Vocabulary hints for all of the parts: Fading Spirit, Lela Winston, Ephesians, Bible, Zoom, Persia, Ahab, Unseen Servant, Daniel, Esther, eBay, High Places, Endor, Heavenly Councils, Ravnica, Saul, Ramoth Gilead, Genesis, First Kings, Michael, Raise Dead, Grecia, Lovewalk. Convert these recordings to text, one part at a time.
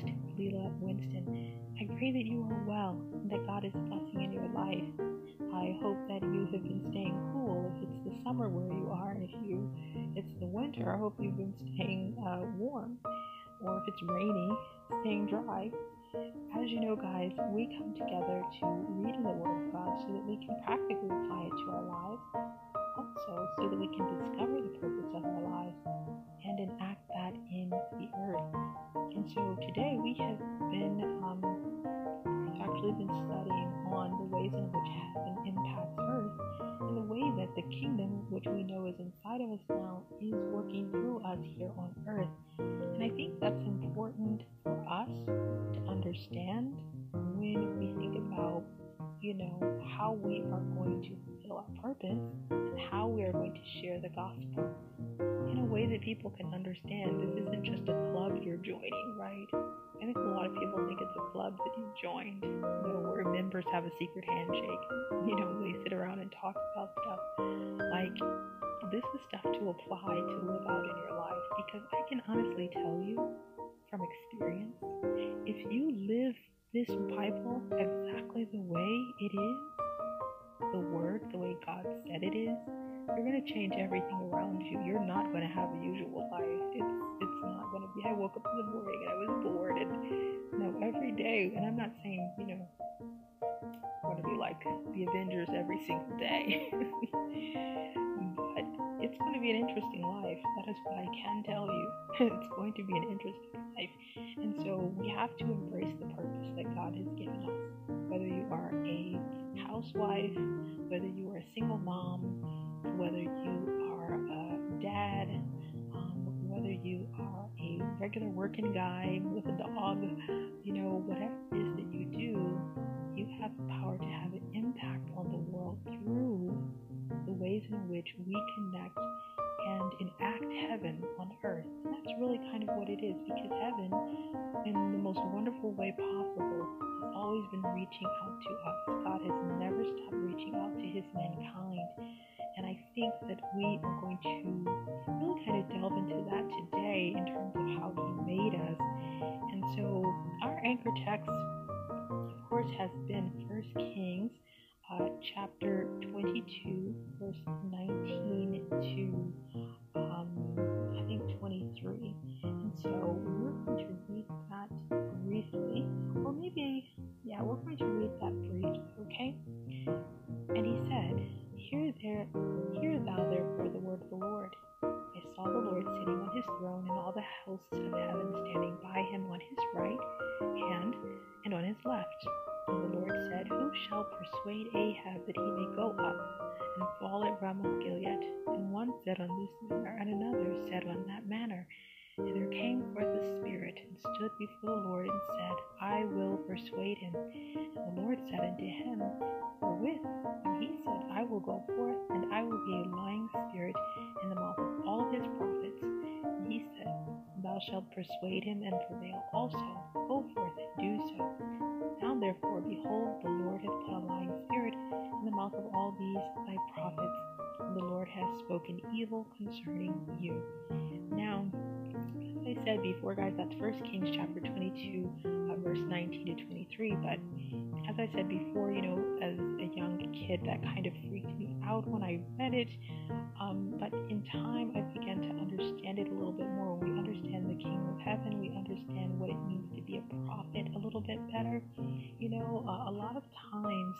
host, Lela Winston. I pray that you are well and that God is blessing in your life. I hope that you have been staying cool if it's the summer where you are, and if it's the winter, I hope you've been staying warm, or if it's rainy, staying dry. As you know, guys, we come together to read in the Word of God so that we can practically apply it to our lives, also so that we can discover the purpose of our lives and enact that in the earth. And so today we have been studying on the ways in which heaven impacts earth, and the way that the kingdom, which we know is inside of us now, is working through us here on earth. And I think that's important for us to understand when we think about, how we are going to fulfill our purpose and how we are going to share the gospel in a way that people can understand. This isn't just a club you're joining, right? I think a lot of people think it's a club that you've joined, where members have a secret handshake. They sit around and talk about stuff. Like, this is stuff to apply, to live out in your life, because I can honestly tell you from experience, if you live this Bible exactly the way it is, the Word, the way God said it is, you're going to change everything around you. You're not going to have a usual life. It's not going to be, I woke up in the morning and I was bored, and every day. And I'm not saying, I'm going to be like the Avengers every single day. But it's going to be an interesting life. That is what I can tell you. It's going to be an interesting life. And so we have to embrace the purpose that God has given us. Whether you are a housewife, whether you are a single mom, whether you are a dad, whether you are a regular working guy with a dog, whatever it is that you do, you have the power to have an impact on the world through the ways in which we connect and enact heaven on earth. And that's really kind of what it is, because heaven, in the most wonderful way possible, has always been reaching out to us. God has never stopped reaching out to his mankind. And I think that we are going to really kind of delve into that today in terms of how he made us. And so our anchor text, of course, has been First Kings chapter 22, verse 19 to I think 23. And so we're going to read that briefly, or maybe, we're going to read that briefly, okay? And he said, Hear thou therefore the word of the Lord. I saw the Lord sitting on his throne, and all the hosts of heaven standing by him on his right hand and on his left. And the Lord said, Who shall persuade Ahab that he may go up and fall at Ramoth Gilead? And one said on this manner, and another said on that manner. And there came forth a spirit, and stood before the Lord, and said, I will persuade him. And the Lord said unto him, Wherewith? And he said, I will go forth, and I will be a lying spirit in the mouth of all his prophets. And he said, Thou shalt persuade him, and prevail also. Go forth, and do so. Now therefore, behold, the Lord hath put a lying spirit in the mouth of all these thy prophets, and the Lord hath spoken evil concerning you. Now, I said before, guys, that's 1 Kings chapter 22, verse 19 to 23, but as I said before, as a young kid, that kind of freaked me out when I read it, but in time, I began to understand it a little bit more. When we understand the kingdom of heaven, we understand what it means to be a prophet a little bit better. A lot of times,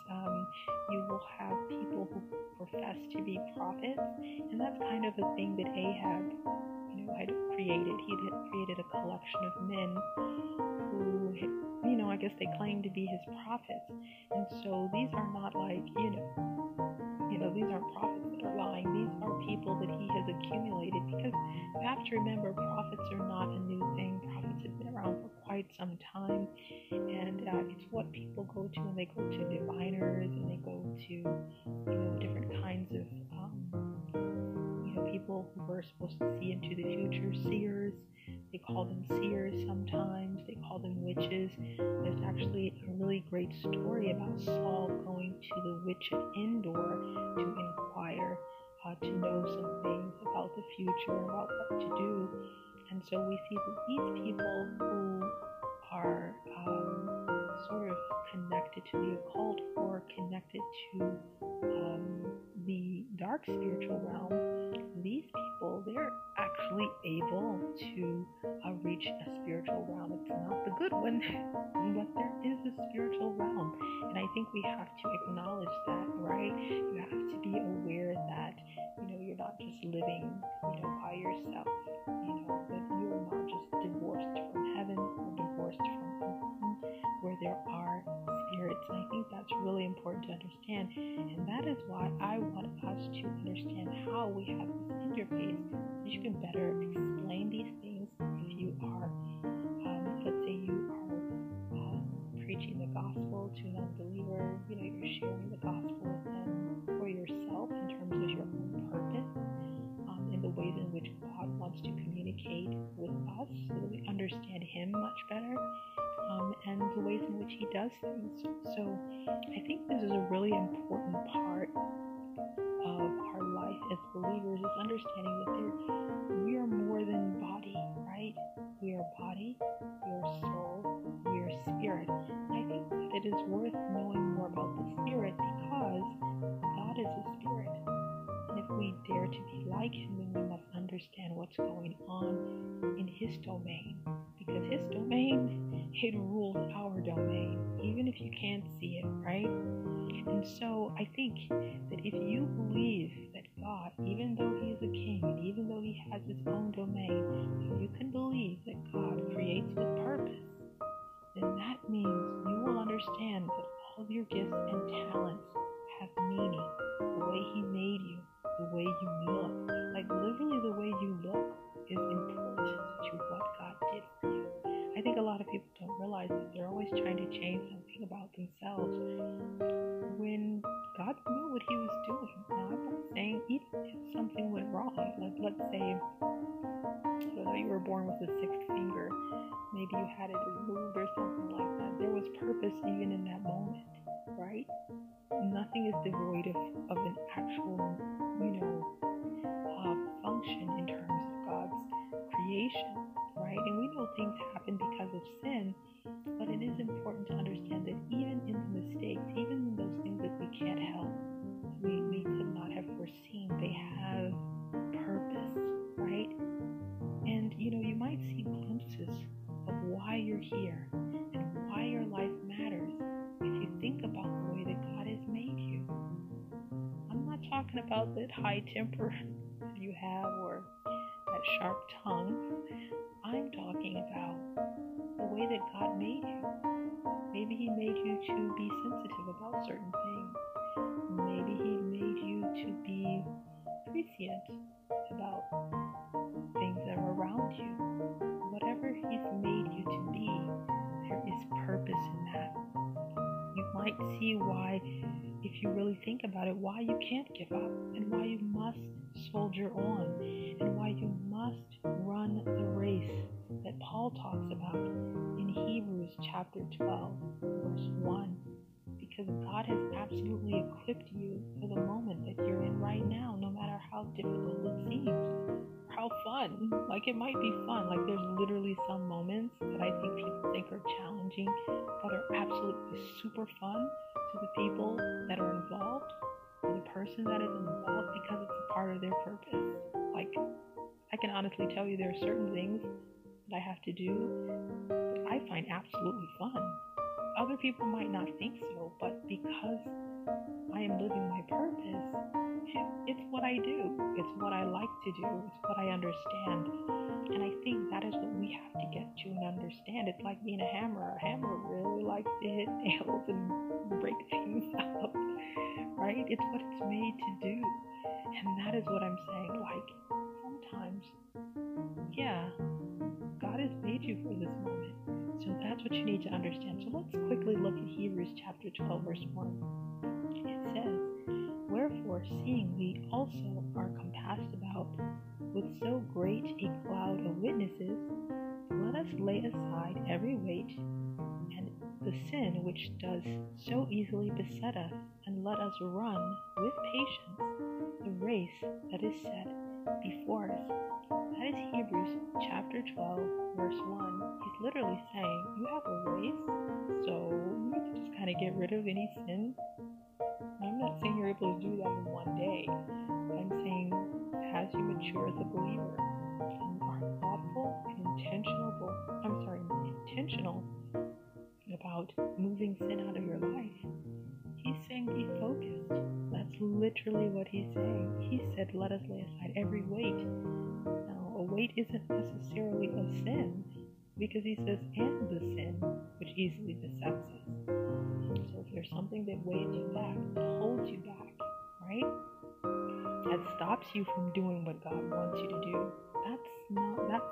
you will have people who profess to be prophets, and that's kind of the thing that Ahab had created. He had created a collection of men who, I guess they claimed to be his prophets. And so these are not like, these aren't prophets that are lying. These are people that he has accumulated, because you have to remember, prophets are not a new thing. Prophets have been around for quite some time, and it's what people go to when they go to diviners, and they go to, different kinds of people who were supposed to see into the future, seers. They call them seers sometimes, they call them witches. There's actually a really great story about Saul going to the witch of Endor to inquire, to know some things about the future, about what to do. And so we see that these people who are sort of connected to the occult or connected to the dark spiritual realm, these people, they're actually able to reach a spiritual realm. It's not the good one, but there is a spiritual realm. And I think we have to acknowledge that, right? You have to be aware that, you know, you're not just living, you know, by yourself, you know, that you're not just divorced from heaven or divorced from something where there are spirits. And I think that's really important to understand. And that is why I want us to understand how we have this interface, so you can better explain these things if you are, let's say you are preaching the gospel to an unbeliever, you know, you're sharing the gospel with them for yourself in terms of your own purpose, and the ways in which God wants to communicate with us so that we understand Him much better, and the ways in which He does things. So I think this is a really important part of our life as believers, is understanding that we are more than body, right? We are body, we are soul, we are spirit. And I think that it is worth knowing more about the spirit, because God is a spirit. And if we dare to be like Him, then we must understand what's going on in His domain. Because His domain, it rules our domain, even if you can't see it, right? And so I think that if you believe that God, even though He is a king, and even though He has His own domain, if you can believe that God creates with purpose, then that means you will understand that all of your gifts and talents have meaning. The way He made you, the way you look, like literally the way you look is important to what God did for you. I think a lot of people don't realize that they're always trying to change something about themselves when God knew what He was doing. Now, I'm not saying even if something went wrong, like let's say you were born with a sixth finger, maybe you had it removed or something like that, there was purpose even in that moment, right? Nothing is devoid of an actual, you know, function in terms of God's creation, right? And we know things happen because of sin, but it is important to understand that even in the mistakes, even in those things that we can't help, we could not have foreseen, they have purpose, right? And, you know, you might see glimpses of why you're here and why your life matters if you think about the way that God has made you. I'm not talking about that high temper that you have or that sharp tongue. I'm talking about the way that God made you. Maybe He made you to be sensitive about certain things. Maybe He made you to be prescient about things that are around you. Whatever He's made you to be, there is purpose in that. You might see why, if you really think about it, why you can't give up, and why you must soldier on, and why you must run the race that Paul talks about in Hebrews chapter 12, verse 1. Because God has absolutely equipped you for the moment that you're in right now, no matter how difficult it seems, or how fun. Like, it might be fun. Like, there's literally some moments that I think people think are challenging that are absolutely super fun to the people that are involved, or the person that is involved, because it's a part of their purpose. Like, I can honestly tell you there are certain things that I have to do that I find absolutely fun. Other people might not think so, but because I am living my purpose, it's what I do, it's what I like to do, it's what I understand. And I think that is what we have to get to and understand. It's like being a hammer. A hammer really likes to hit nails and break things up, right? It's what it's made to do. And that is what I'm saying. Like, sometimes, yeah, God has made you for this moment. So that's what you need to understand. So let's quickly look at Hebrews chapter 12, verse 1. It says, "Wherefore, seeing we also are compassed about with so great a cloud of witnesses, let us lay aside every weight and the sin which does so easily beset us, and let us run with patience the race that is set before us. That is Hebrews chapter 12, verse 1. He's literally saying, you have a race, so you can just kind of get rid of any sin. I'm not saying you're able to do that in one day. I'm saying as you mature as a believer and are thoughtful and intentional about moving sin out of your life, he's saying be focused. That's literally what he's saying. He said, let us lay aside every weight. Now, a weight isn't necessarily a sin, because he says, and the sin which easily besets us. So if there's something that weighs you back, that holds you back, right? That stops you from doing what God wants you to do. That's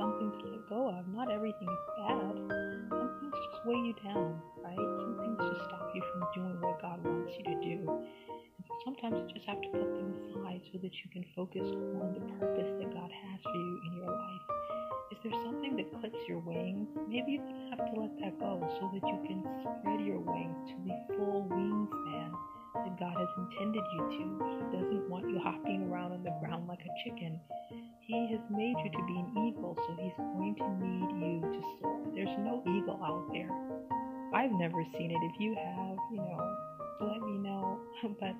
something to let go of. Not everything is bad. Some things just weigh you down, right? Some things just stop you from doing what God wants you to do. And sometimes you just have to put them aside so that you can focus on the purpose that God has for you in your life. If there's something that clips your wings, maybe you have to let that go so that you can spread your wings to the full wingspan that God has intended you to. He doesn't want you hopping around on the ground like a chicken. He has made you to be an eagle, so he's going to need you to soar. There's no eagle out there. I've never seen it. If you have, let me know. But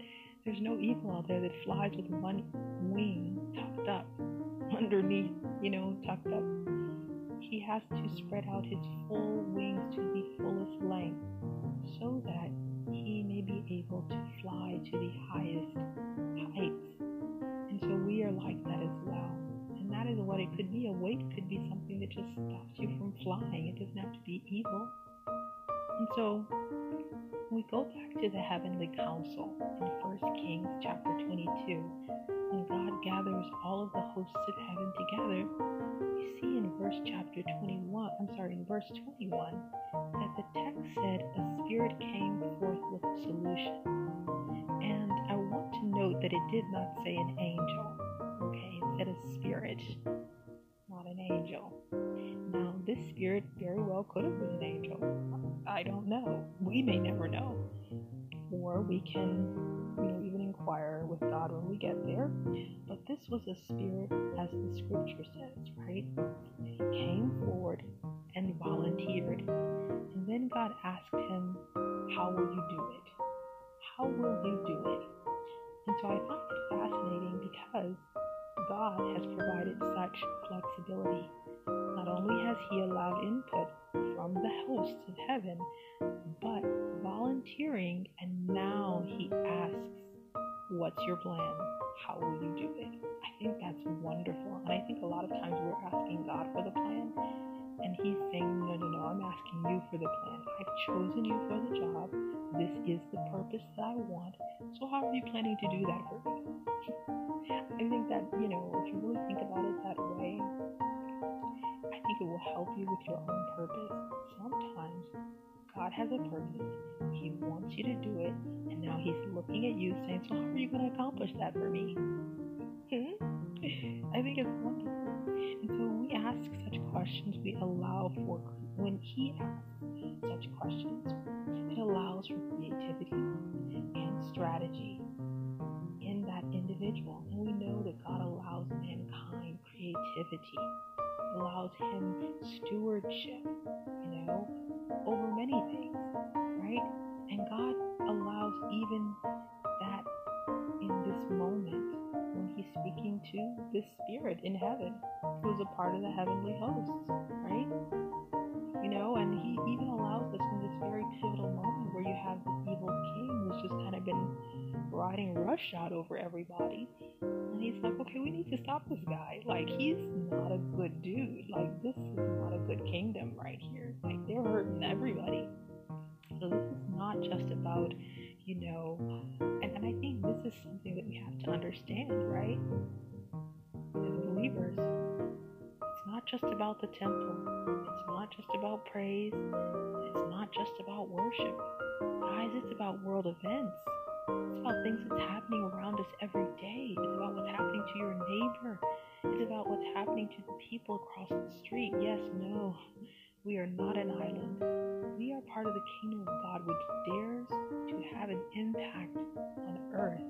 there's no eagle out there that flies with one wing tucked up underneath, tucked up. He has to spread out his full wings to the fullest length so that he may be able to fly to the highest heights. And so we are like that as well. And that is what it could be. A weight could be something that just stops you from flying. It doesn't have to be evil. And so we go back to the heavenly council in First Kings chapter 22. When God gathers all of the hosts of heaven together, we see in verse 21 that the text said a spirit came forth with a solution. And I want to note that it did not say an angel. Okay, it said a spirit, not an angel. Now, this spirit very well could have been an angel. I don't know. We may never know. Or we can, even inquire with God when we get there. But this was a spirit, as the scripture says, right? He came forward and volunteered. And then God asked him, how will you do it? How will you do it? And so I find it fascinating because God has provided such flexibility. Not only has he allowed input from the hosts of heaven, but volunteering, and now he asks, what's your plan? How will you do it? I think that's wonderful. And I think a lot of times we're asking God for the plan, and he's saying, no, I'm asking you for the plan. I've chosen you for the job. This is the purpose that I want. So how are you planning to do that for me? I think that, if you really think about it that way, I think it will help you with your own purpose. Sometimes God has a purpose. He wants you to do it. And now he's looking at you saying, so how are you going to accomplish that for me? I think it's wonderful. And so when we ask such questions, we allow for, when he asks such questions, it allows for creativity and strategy in that individual. And we know that God allows mankind creativity, allows him stewardship, over many things, right? And God allows even that in this moment when he's speaking to this spirit in heaven, who's a part of the heavenly hosts, right? And he even allows us in this very pivotal moment where you have this evil king who's just kind of been riding roughshod over everybody. And he's like, okay, we need to stop this guy. Like, he's not a good dude. Like, this is not a good kingdom right here. Like, they're hurting everybody. So this is not just about, and I think this is something that we have to understand, right? As believers, it's not just about the temple. It's not just about praise. It's not just about worship. Guys, it's about world events. It's about things that's happening around us every day. It's about what's happening to your neighbor. It's about what's happening to the people across the street. Yes, no. We are not an island. We are part of the kingdom of God, which dares to have an impact on earth.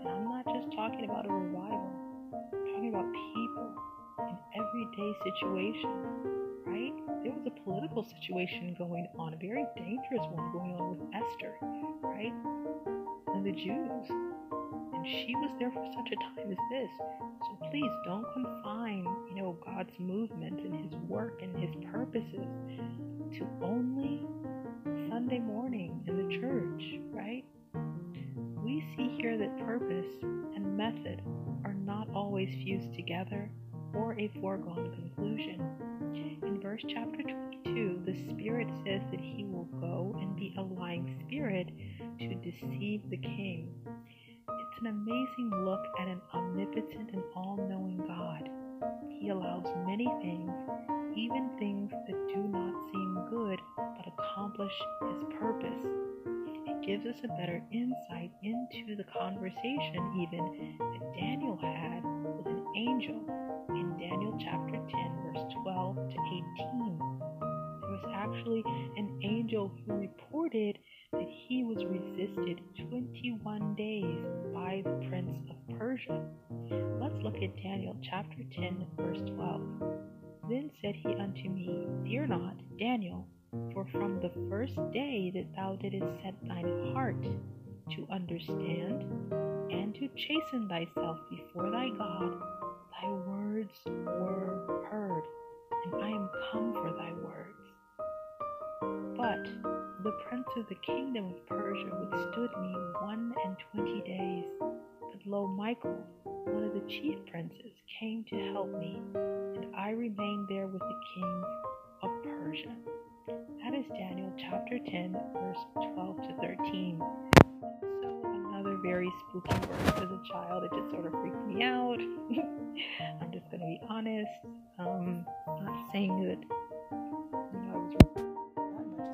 And I'm not just talking about a revival. I'm talking about people in everyday situations, right? There was a political situation going on, a very dangerous one going on with Esther, right? And the Jews. And she was there for such a time as this. So please don't confine, God's movement and his work and his purposes to only Sunday morning in the church, right? We see here that purpose and method are not always fused together or a foregone conclusion. In verse chapter 22, the Spirit says that he will go and be a lying spirit to deceive the king. It's an amazing look at an omnipotent and all-knowing God. He allows many things, even things that do not seem good, but accomplish his purpose. It gives us a better insight into the conversation even that Daniel had with an angel in Daniel chapter 10, verse 12 to 18. There was actually an angel who reported that he was resisted 21 days by the prince of Persia. Let's look at Daniel chapter 10, verse 12. Then said he unto me, Fear not, Daniel, for from the first day that thou didst set thine heart to understand and to chasten thyself before thy God, thy words were heard, and I am come for thy words. But the prince of the kingdom of Persia withstood me 21 days. But lo, Michael, one of the chief princes, came to help me, and I remained there with the king of Persia. That is Daniel chapter 10, verse 12 to 13. So another very spooky verse. As a child, it just sort of freaked me out. I'm just going to be honest. Not saying that I was just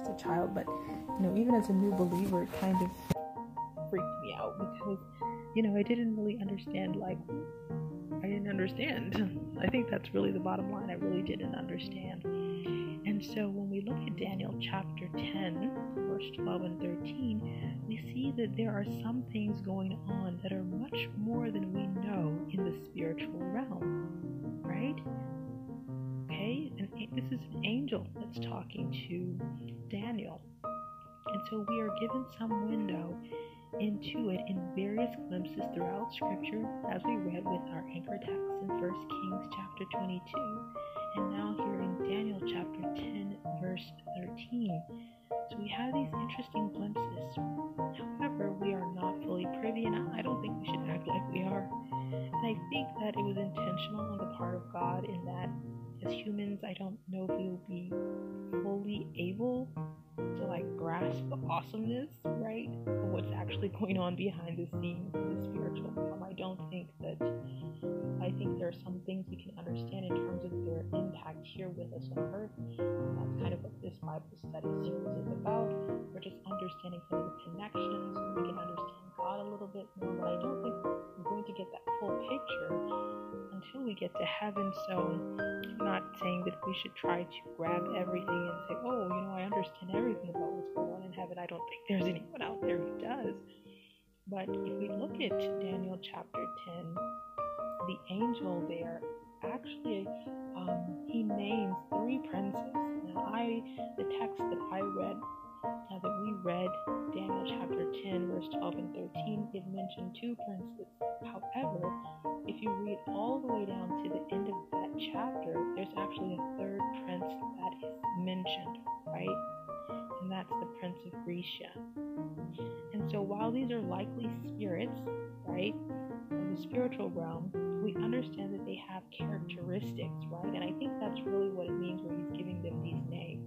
a child, but even as a new believer, it kind of freaked me out because I didn't really understand. I think that's really the bottom line. I really didn't understand. And so when we look at Daniel chapter 10, verse 12 and 13, we see that there are some things going on that are much more than we know in the spiritual realm, right? Okay, and this is an angel that's talking to Daniel. And so we are given some window into it in various glimpses throughout Scripture, as we read with our anchor text in First Kings chapter 22, and now here in Daniel chapter 10, verse 13. So we have these interesting glimpses. However, we are not fully privy, and I don't think we should act like we are. And I think that it was intentional on the part of God, in that as humans, I don't know if we will be fully able to grasp the awesomeness, right, of what's actually going on behind the scenes in the spiritual realm. I think there are some things we can understand in terms of their impact here with us on earth. And that's kind of what this Bible study series is about. We're just understanding some of the connections so we can understand God a little bit more, but I don't think we're going to get that full picture until we get to heaven. So I'm not saying that we should try to grab everything and say, I understand everything about what's going on in heaven. I don't think there's anyone out there who does. But if we look at Daniel chapter 10, the angel there actually he names 3 princes. Now, the text that I read, that we read, Daniel chapter 10, verse 12 and 13, it mentioned 2 princes. However, if you read all the way down to the end of that chapter, there's actually a 3rd prince that is mentioned, right? And that's the prince of Grecia. And so while these are likely spirits, right, in the spiritual realm, we understand that they have characteristics, right? And I think that's really what it means when he's giving them these names.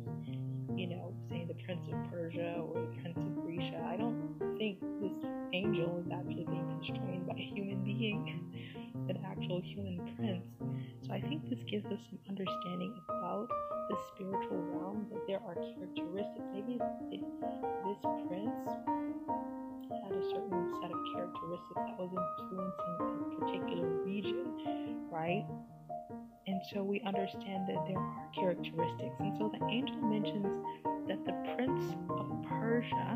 Say the prince of Persia or the prince of Grecia. I don't think this angel is actually being constrained by a human being, an actual human prince. So I think this gives us some understanding about the spiritual realm, that there are characteristics. Maybe this prince had a certain set of characteristics that was influencing a particular region, right? And so we understand that there are characteristics. And so the angel mentions that the prince of Persia,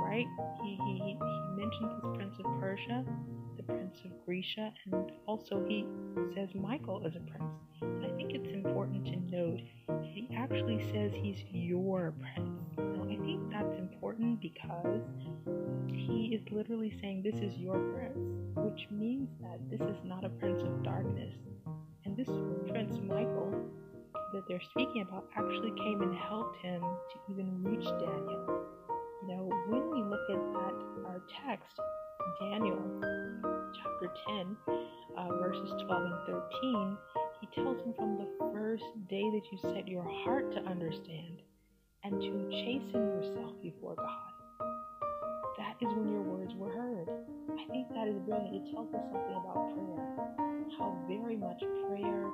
right? He mentions this prince of Persia, the prince of Grecia, and also he says Michael is a prince. And I think it's important to note that he actually says he's your prince. Now, I think that's important because he is literally saying this is your prince, which means that this is not a prince of darkness. And this Prince Michael that they're speaking about actually came and helped him to even reach Daniel. You know, when we look at our text, Daniel chapter 10, verses 12 and 13, he tells him from the first day that you set your heart to understand and to chasten yourself before God. That is when your words were heard. I think that is brilliant. It tells us something about prayer. How very much prayer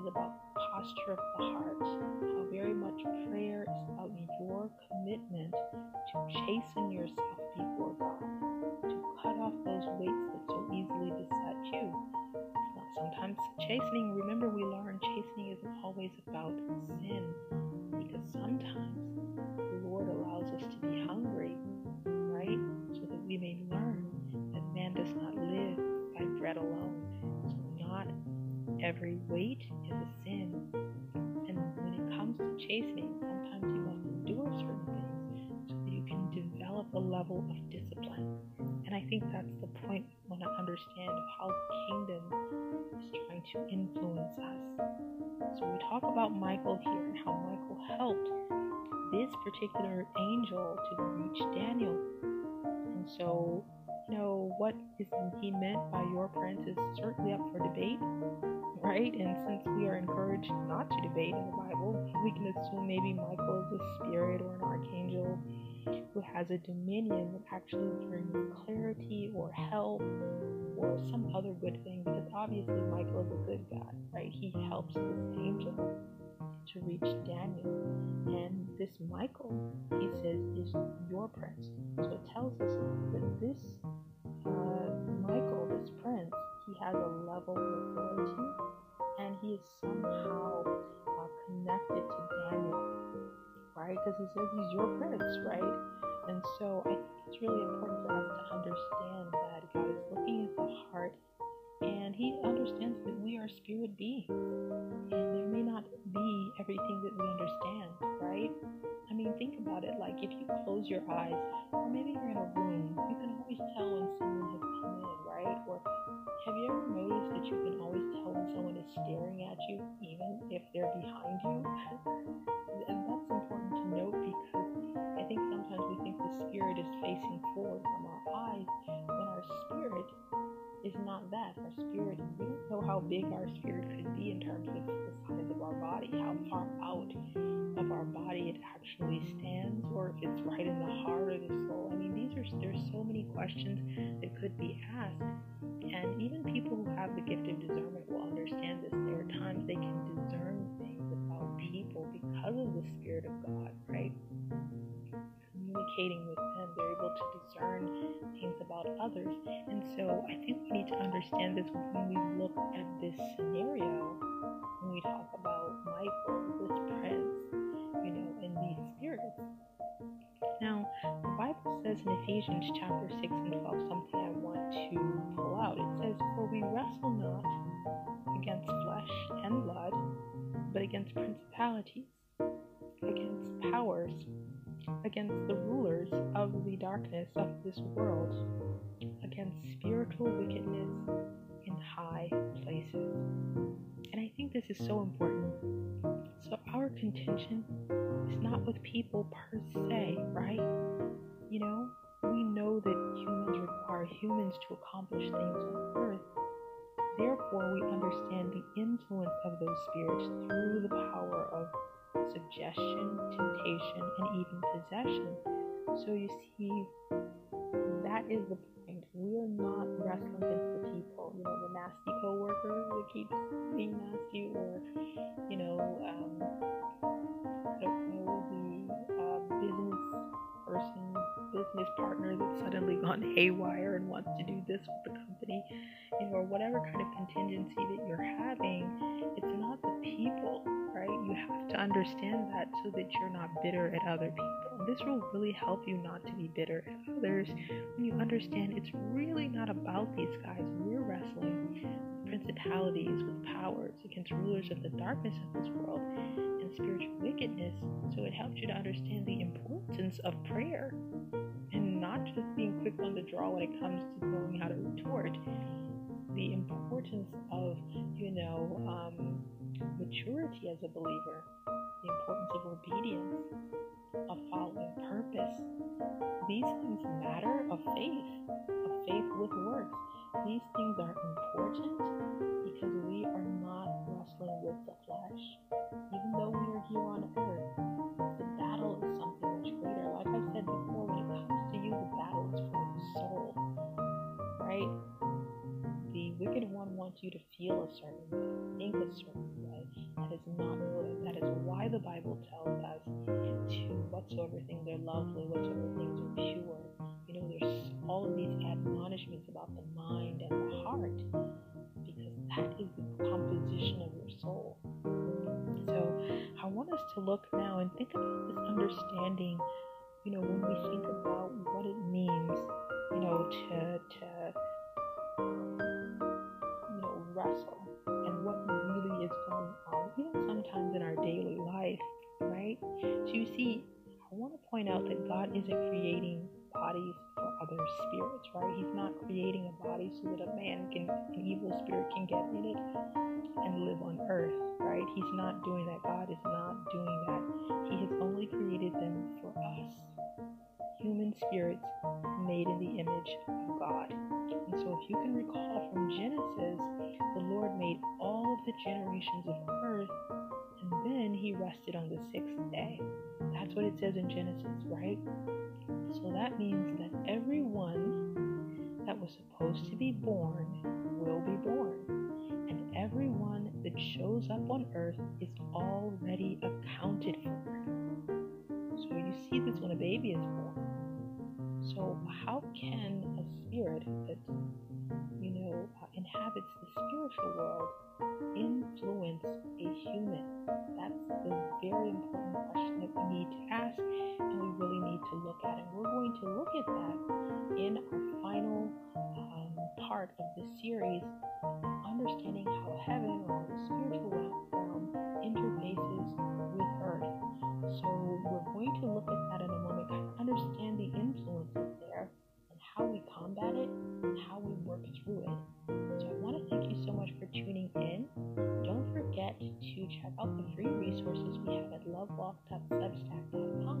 is about the posture of the heart. How very much prayer is about your commitment to chasten yourself before God, to cut off those weights that so easily beset you. Now, sometimes chastening, remember we learn chastening isn't always about sin, because sometimes the Lord allows us to be hungry, right? So that we may learn that man does not live by bread alone. Every weight is a sin. And when it comes to chastening, sometimes you must endure certain things so that you can develop a level of discipline. And I think that's the point we want to understand of how the kingdom is trying to influence us. So we talk about Michael here and how Michael helped this particular angel to reach Daniel. And so, you know, what is he meant by your prince is certainly up for debate. Right? And since we are encouraged not to debate in the Bible, we can assume maybe Michael is a spirit or an archangel who has a dominion that actually brings clarity or help or some other good thing, because obviously Michael is a good God, right? He helps this angel to reach Daniel. And this Michael, he says, is your prince. So it tells us that this Michael, this prince, he has a level of authority, and he is somehow connected to Daniel, right? Because he says he's your prince, right? And so I think it's really important for us to understand that God is looking at the heart, and he understands that we are spirit beings, and there may not be everything that we understand, right? I mean, think about it, like if you close your eyes, or maybe you're in a room, you can always tell when someone has come in, right? Or have you ever noticed that you can always tell when someone is staring at you, even if they're behind you? And that's important to note, because I think sometimes we think the spirit is facing forward from our eyes, when our spirit is not that. Our spirit, we don't know how big our spirit could be in terms of the size of our body, how far out of our body it actually stands, or if it's right in the heart of the soul. I mean, there's so many questions that could be asked. And even people who have the gift of discernment will understand this. There are times they can discern things about people because of the Spirit of God, right? Communicating with them, they're able to discern things about others. And so I think we need to understand this when we look at this scenario, when we talk about Michael, this prince, you know, and these spirits. Now, the Bible says in Ephesians chapter 6 and 12 something I want to pull out. It says, for we wrestle not against flesh and blood, but against principalities, against powers, against the rulers of the darkness of this world, against spiritual wickedness in high places. And I think this is so important. So our contention is not with people per se, right? You know, we know that humans require humans to accomplish things on earth. Therefore, we understand the influence of those spirits through the power of suggestion, temptation, and even possession. So you see, that is the point. We are not wrestling against the people, you know, the nasty coworker that keeps being nasty, or, you know, business partner that's suddenly gone haywire and wants to do this with the company. adversity, or whatever kind of contingency that you're having, it's not the people, right? You have to understand that so that you're not bitter at other people. And this will really help you not to be bitter at others when you understand it's really not about these guys. We're wrestling with principalities, with powers, against rulers of the darkness of this world and spiritual wickedness. So it helps you to understand the importance of prayer and not just being quick on the draw when it comes to knowing how to retort. The importance of, maturity as a believer, the importance of obedience, of following purpose. These things matter, of faith with works. These things are important because we are not wrestling with the flesh, even though we are here on earth. The battle is something much greater. Like I said before, when it comes to you, the battle is for the soul, right? The wicked one wants you to feel a certain way, think a certain way. That is not good. That is why the Bible tells us to whatsoever things are lovely, whatsoever things are pure. There's all of these admonishments about the mind and the heart, because that is the composition of your soul. So I want us to look now and think about this understanding, when we think about what it means, to wrestle and what really is going on, sometimes in our daily life, right? So you see, I want to point out that God isn't creating bodies for other spirits, right? He's not creating a body so that an evil spirit can get in it and live on earth, right? He's not doing that. God is not doing that. He has only created them for us, human spirits made in the image of God. And so if you can recall from Genesis, the Lord made all of the generations of earth, and then he rested on the sixth day. That's what it says in Genesis, right? So that means that everyone that was supposed to be born will be born, and everyone that shows up on earth is already accounted for. So you see this when a baby is born. So how can a spirit that, inhabits the spiritual world influence a human? That's the very important question that we need to ask, and we really need to look at. And we're going to look at that in our final part of this series, understanding how heaven or the spiritual realm interfaces with earth. So we're going to look at that in a moment, kind of understand the influences there and how we combat it and how we work through it. So I want to thank you so much for tuning in. Don't forget to check out the free resources we have at lovewalk.substack.com.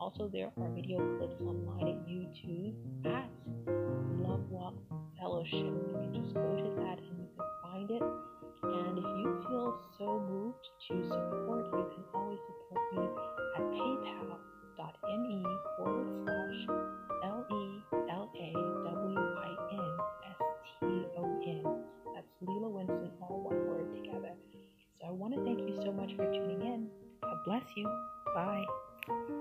Also, there are video clips online at YouTube at Lovewalk Fellowship. You can just go to that and you can find it. And if you feel so moved to support, you can always support me at paypal.me/LELAWINSTON. That's Lela Winston, all one word together. So I want to thank you so much for tuning in. God bless you. Bye.